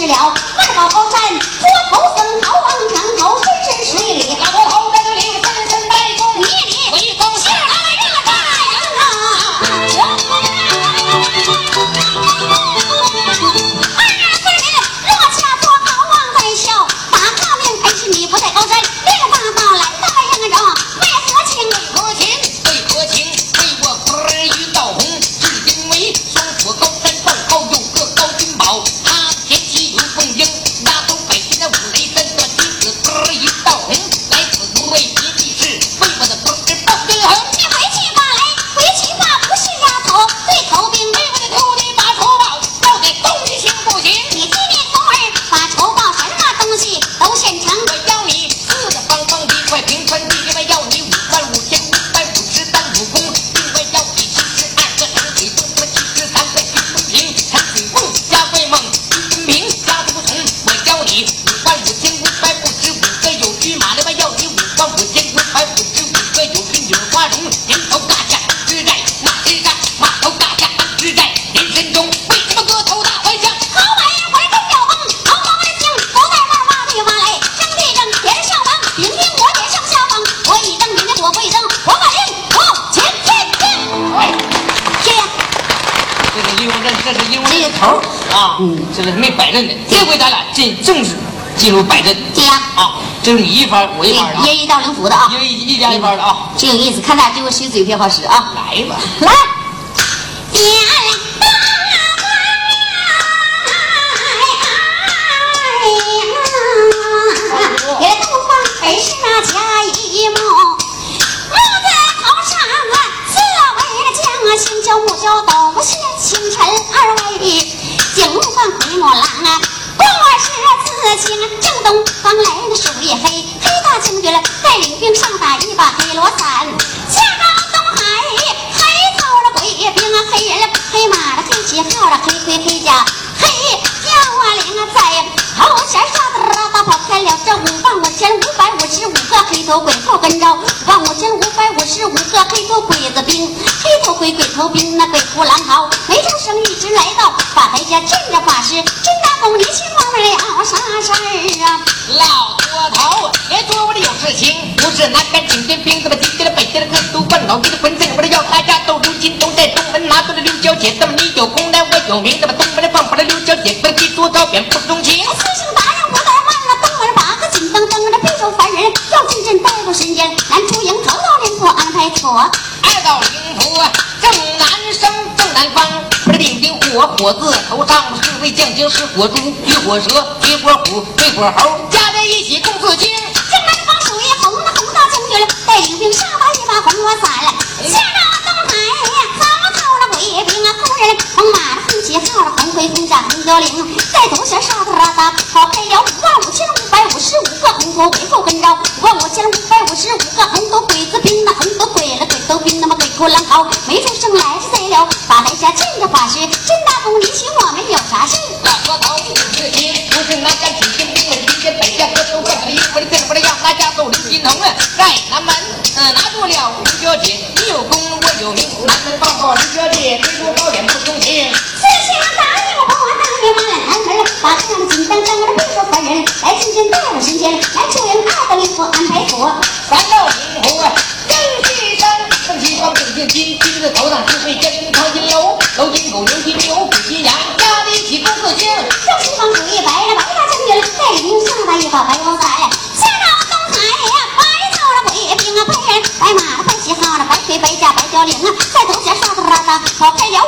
是了万宝高山坡头僧逃亡墙头深深水里老国头跟领深深带中泥里回风下来热大人啊2岁人热恰多好望在笑打画面才是你不在高山六八宝来大人人为何情为何情为我夫人遇到红是因为双佛高山上高有个高君宝进入摆阵，对呀，啊，这是你一番，我一番啊，一人一道灵符的啊，一家一番的啊，真有意思，看大家最后谁嘴变化使啊，来吧，来。有名的吧，东门的放把的刘小姐，飞机多高远不中情。哎，先生打让不怠慢了，东门八个紧蹬蹬的，背手烦人，要进阵带入神间。南出营头到灵符安排妥，二道灵符正南生正南方，不是顶顶火火字头上，是为将精是火猪，与火蛇，与火虎，对火猴，加在一起共四精。正南方属于红的红到将军了，带领兵上把一把红花伞了，下到东海糟透了鬼兵啊，夫人红马。斜靠着红盔红甲红腰翎，带头衔沙子拉达跑开了55555个红头鬼后跟着55555个红头鬼子兵，那红头鬼了鬼头兵，那么鬼哭狼嚎没出声来是谁了？把台下镇着法师，真大功你请我们有啥事？老婆头五十斤，不是南山挺进宫门，今天北下河州干什么？一回这回来要大家走刘金童啊，在南门拿住了刘小姐，你有功我有名，南门放炮刘小姐，飞出高远不中情。把这样的紧张张的背手凡人，来进阵带我神仙，来出营二道灵符安排妥，三道灵符正西山，正西方正进金，金字头上金水加金汤金油，楼金狗牛金牛虎金羊，加在一起共四星。正西方主义白了白大将军了，带领上来一把白毛伞，下到东海呀，白头了鬼兵啊，白人白马白旗号了，白腿白甲白脚铃啊，在头前刷刷刷跑开了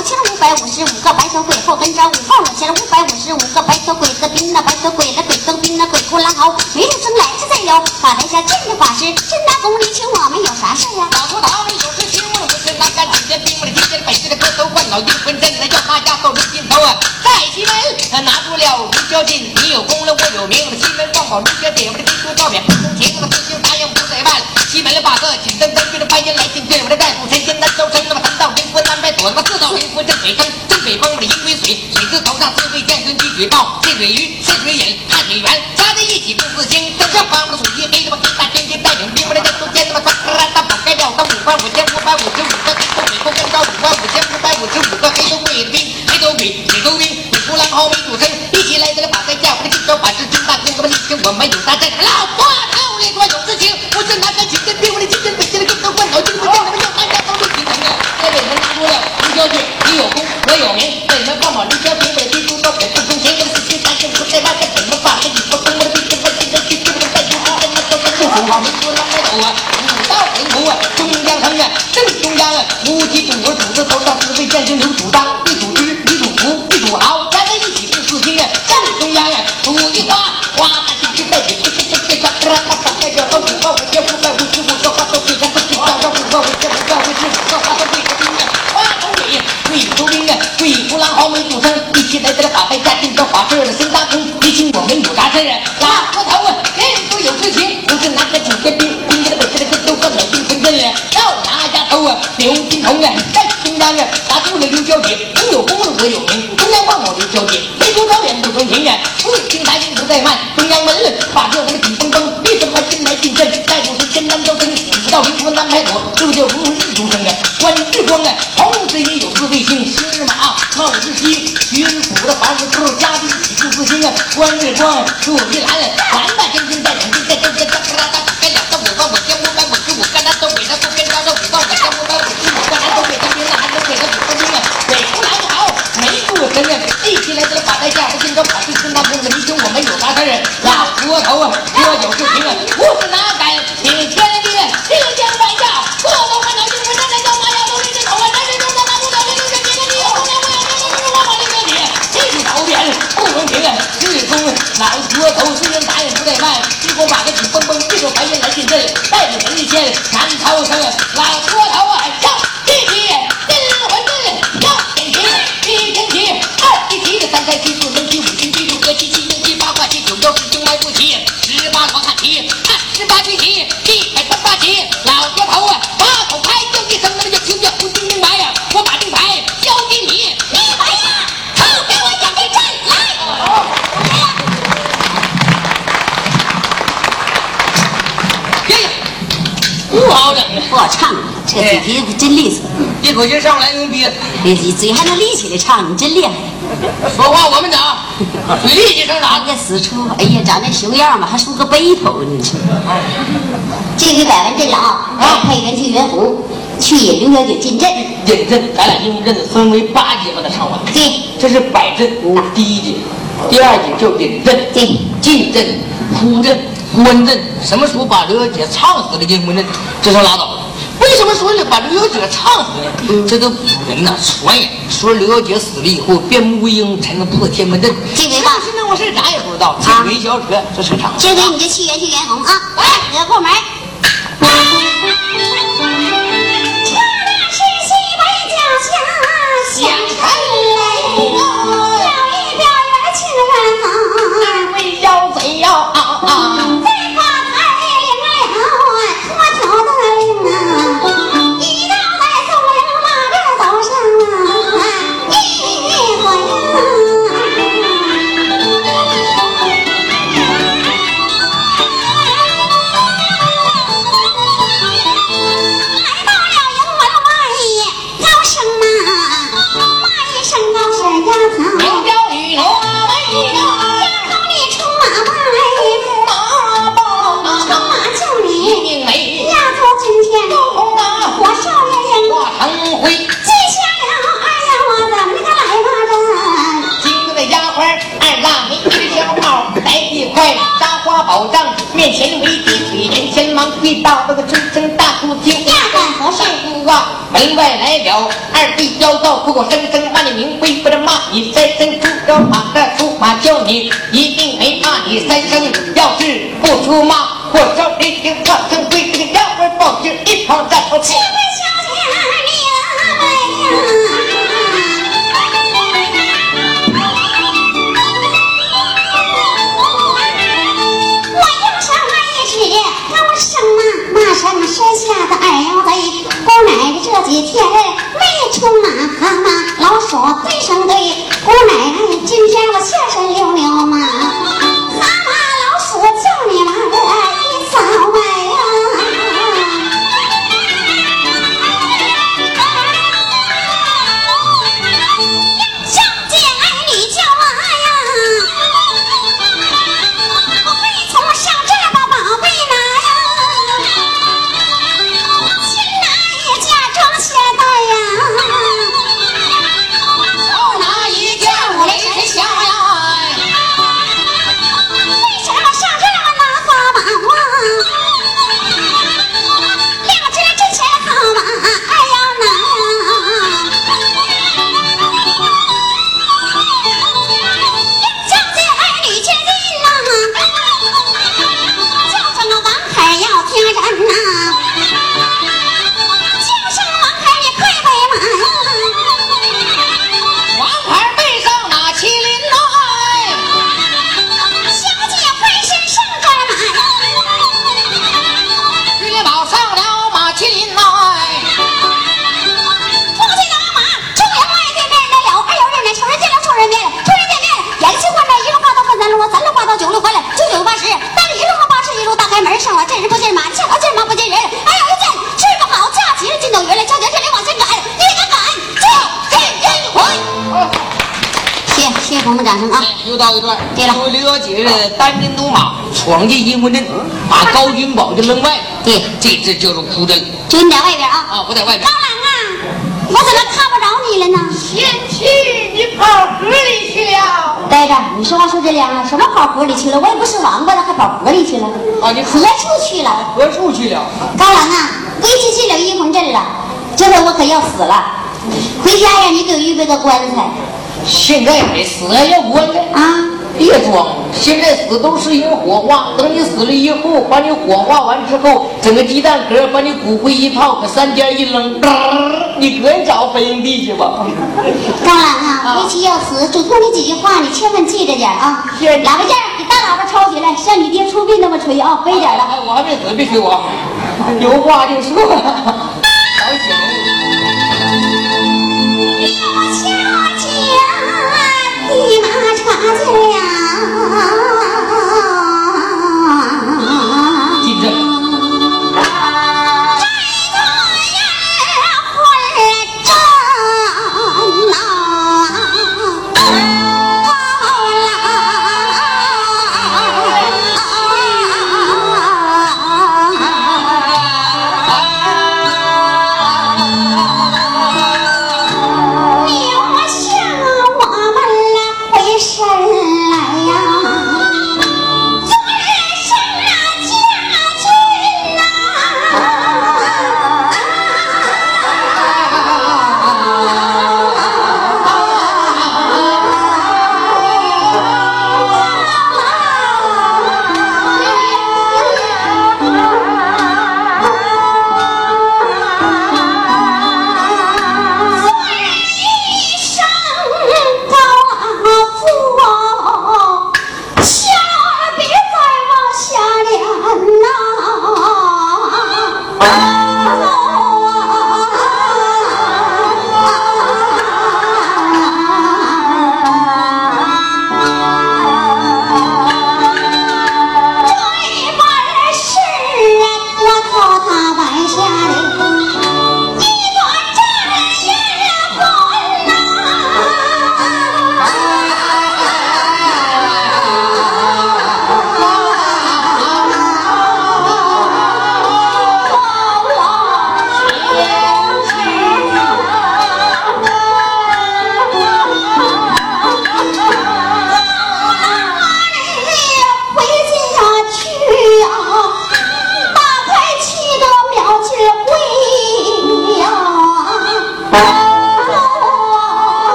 55555个白头鬼后跟着55555个白头鬼子兵啊，白头鬼了鬼头兵啊，鬼哭狼嚎没出声来是谁了？把台下镇着法师，镇南宫里请我们有啥事啊？老头桃里有事听我的，是南山几天兵我的，今天北地的歌都换老金浑身，来叫大家到这尽头啊！在西门他拿出了卢小姐，你有功了我有名，我的西门放好卢小姐，我的金珠照扁不中情，我的四星答应不随伴，西门的把个紧蹬蹬，对着白烟来进队，我的战斧神仙难招生，那么三道灵符安排妥，那么四道灵符镇北风。北风的银龟水，水字头上四位将军，巨嘴豹，这嘴鱼，这嘴眼，看水圆，加在一起共四星。正上方的属鸡黑他妈黑大天津带领兵，我的人中间他妈抓个烂大宝盖掉，到55555个黑头鬼后跟到55555个黑头鬼的兵，黑头鬼，鬼头兵，鬼头狼嚎没主声，一起来的。个法治听大听，哥们你听我没有大战。老婆头里说有事情，不是拿个几根屁股的几根，北京的跟头罐头，就是跟他们要参加都是平等的。在北门出了卢小姐，你有功我有名，北门放马卢小平，北京出到北部中间，这个事情咱先不再骂，在北门把这几个公我的兵跟我进得去，这个在中央咱们都是政府，我们说拉开头啊，五道人头啊，中央很远正中央啊，无鸡主牛主子头上是为战争留主当。我先上来牛逼，你嘴还能立起来唱，你真厉害。说话我们长，嘴立起成啥？那死出，哎呀，长那熊样吧，还梳个背头呢。这回摆完阵了啊，派人去圆湖去引刘小姐进阵。引阵，咱俩用阵分为八节把它唱完。对，这是摆阵，第一节，第二节就引阵，对，进阵、出阵、观阵，什么时候把刘小姐唱死了进观阵，这算拉倒。为什么说把刘小姐唱死呢？这个古人呢传言说刘小姐死了以后变穆桂英才能破天门阵，这回吧是那回事，啥也不知道，这没小扯，这是啥？这回你就去圆去圆红啊！哎，你要过门。这俩是西北角下乡人嘞，有一表人情人啊，二位妖贼妖啊！保障面前为敌腿，人前忙跪到那个春生大叔听呀，和尚不啊门外来了，二弟妖道苦口声声骂你名规，不能骂你三声出招马的出马叫你，一定没骂你三声，要是不出骂火烧雷霆化成灰，这个妖怪暴君一旁站不起。几天没出马蛤蟆老鼠堆成堆，姑奶奶今天我确实溜溜嘛，蛤蟆老鼠叫你娃儿一早晚啊，要相见爱你叫娃呀，同的掌声啊！又到一段，对了，刘小姐是单兵独马闯进阴魂阵，把高君宝就扔外。对，这次就是哭阵，就你在外边啊！啊，我在外边。高朗啊，我怎么看不着你了呢？贤妻，你跑河里去了。呆着，你说话说这样啊？什么跑河里去了？我也不是王八了，还跑河里去了？啊，你何处去了？何处去了？高朗啊，我一直去了阴魂阵了，这回我可要死了。回家让你给我预备个棺材，现在没死了要棺材啊！别装，现在死都是因火化，等你死了以后，把你火化完之后，整个鸡蛋壳把你骨灰一泡，把三尖一扔，你可找飞鹰地去吧。高兰啊，为妻要死，嘱咐你几句话，你千万记着点啊！喇叭架给大喇叭抄起来，像你爹出殡那么吹啊，飞点了。我还没死，别吹我，有话就说了。小小家的马叉子呀，进阵，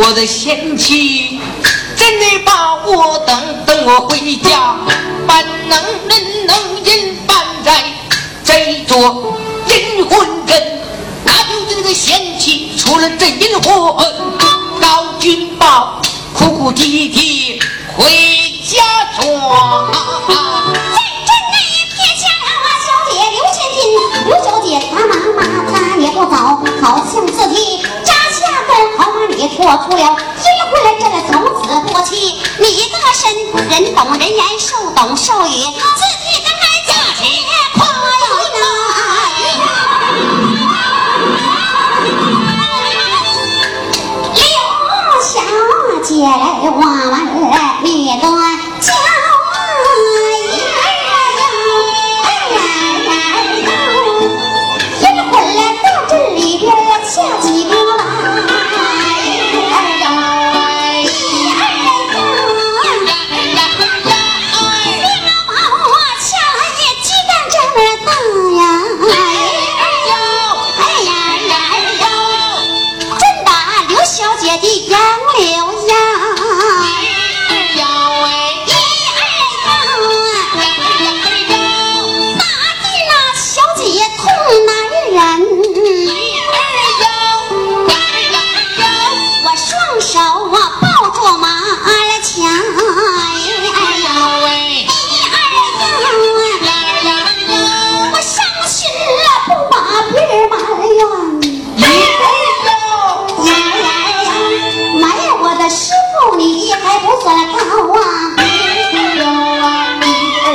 我的贤妻真的把我等我回家，半能人能人半载这座阴魂阵，那就是那个贤妻除了这阴魂高君宝，哭哭啼啼回家庄。这那一片下啊，小姐刘千金，刘小姐她妈妈她也不早，好性自己扎下根好马也脱出了阴魂了，这个从此过去你个身，人懂人言，兽懂兽语，自己刚才嫁去快乐。刘小姐我们儿你的家这玩意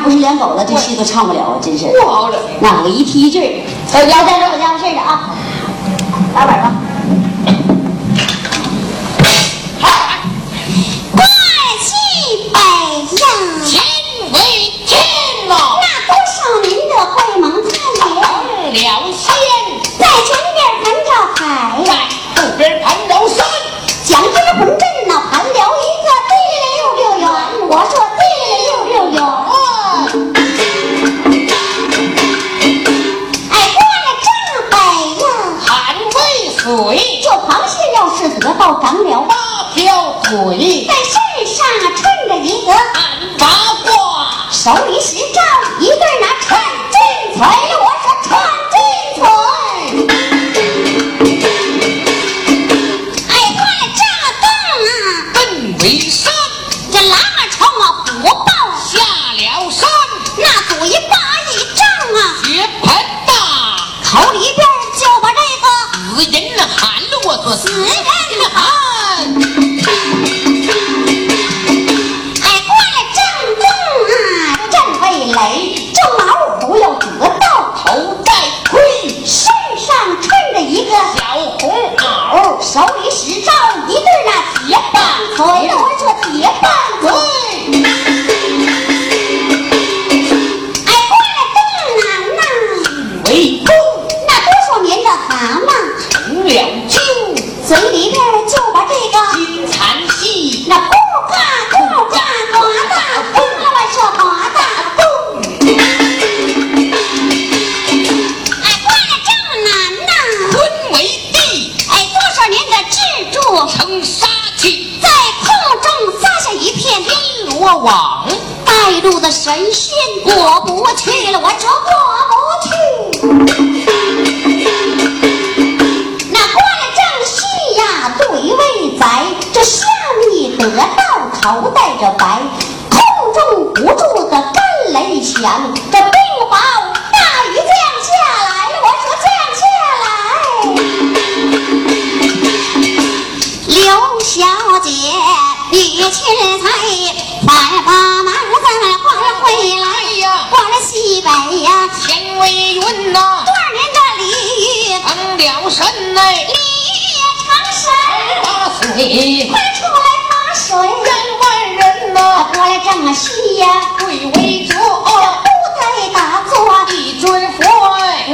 不是两口子这戏都唱不了啊，真是不好了。那我一踢劲儿，我腰带着我家伙事儿了啊，打板吧。怪气北呀，秦为天呐，那多少您的会盟太爷。了仙在前边盘绕海，在后边盘绕山，讲阴魂阵呐，盘聊一个地六六圆。我说地六六圆。就螃蟹要是得到长了八条腿，在身上穿着一个俺八卦，手里十丈一对拿串金锤，我说串金锤。哎，快这个啊，奔为山，这喇嘛朝我火爆下了山，那左一把一丈啊，血盆大口里边就把这个死人喊了，我说死人喊，哎，过来正中啊，正被雷，这老虎要得到头戴盔，身上穿着一个小红袄，手里十丈一对那铁棒腿，我说铁棒腿。嘴里边就把这个金蝉戏那咕嘎咕嘎呱大咕啦哇说呱大咕，哎，过来正南呐，坤为地，哎，多少年的制度成杀气，在空中撒下一片阴罗网，带路的神仙过不去了，我说过不去。这下面得到头戴着白，空中不住的干雷响，这冰雹大雨降下来，我说降下来。刘小姐你亲才把马儿再回来，光了西百言贤为云呐，多少年的鲤鱼成了神呐，鲤鱼也成神，八水快出来八水，人万人呐，过来这么细呀，贵为主，不在打坐一尊佛，我也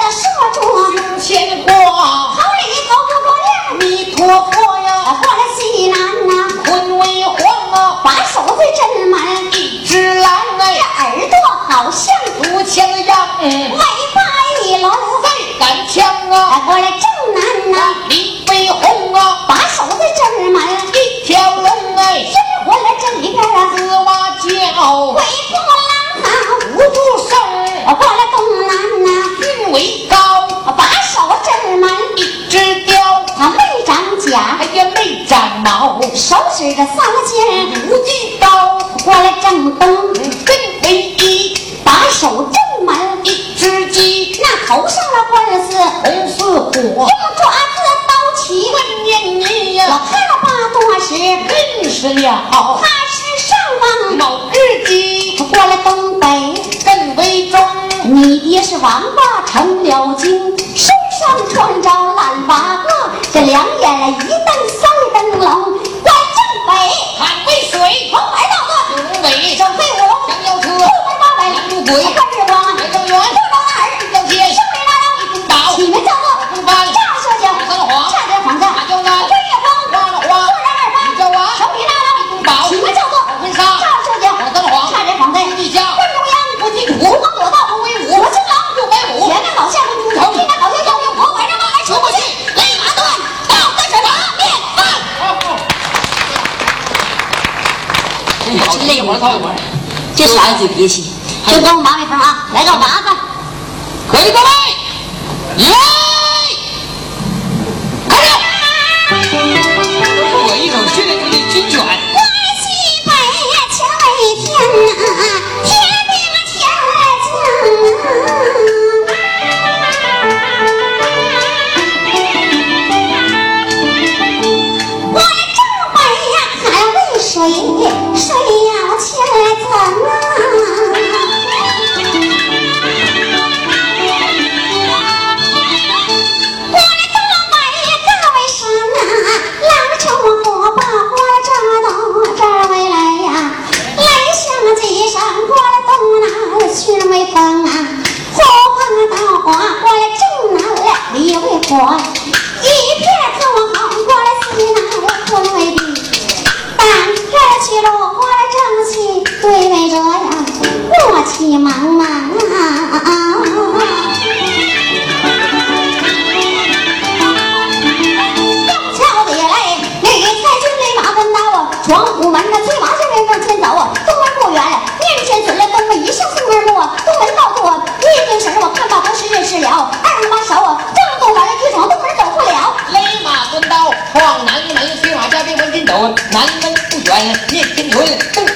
得射住胸前挂，头里头不着亮，弥陀佛呀，过来西南呐，坤为黄啊，把手最真满一只狼哎，这耳朵好像竹枪样，尾巴一龙再赶枪啊，过来正南呐，李飞红啊，把手最真满一条龙哎，真活了正一片啊，紫蛙叫尾波浪啊，无助手，过来东南呐，韵为高，把手真满一只雕，它没长甲哎呀没长毛，手指着三尖无忌刀，过来正东真为一，把手正满一只鸡，那头上的棍子红似火，用爪子刀起问念你呀，我看了八多时认识了，他是上王老日鸡，过来东北镇威中，你爹是王八成了精，身上穿着懒八个，这两眼了一瞪三灯笼，关正北喊为水红白道个龙尾整飞舞，杨腰车六百八百两路鬼，关日光白正圆六张二一张天生里拉一中岛，你们叫做中班炸射箭红三黄，差点黄蛋马交单，关月光花了花，坐然二八你叫王手里拉拉一中岛，你们叫做红婚纱炸射箭红三黄，差点黄蛋一家关中央不进土，我躲到不威武，我进狼六百五，前面搞下不出头，今天搞下要用火，晚上妈还出不去，勒马断到三水马面饭，真累一会儿到一会儿，这啥也别戏，就跟我麻没分啊，来个麻子，各位各位，耶！开始，我一手训练出的军犬，关西北呀，前为天啊。手照水脸机顶盆，头冠金针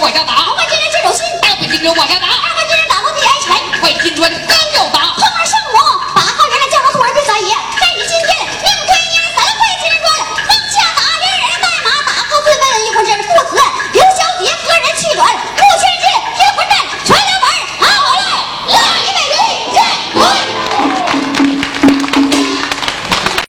往下打，头冠金针这手心，大背金针往下打。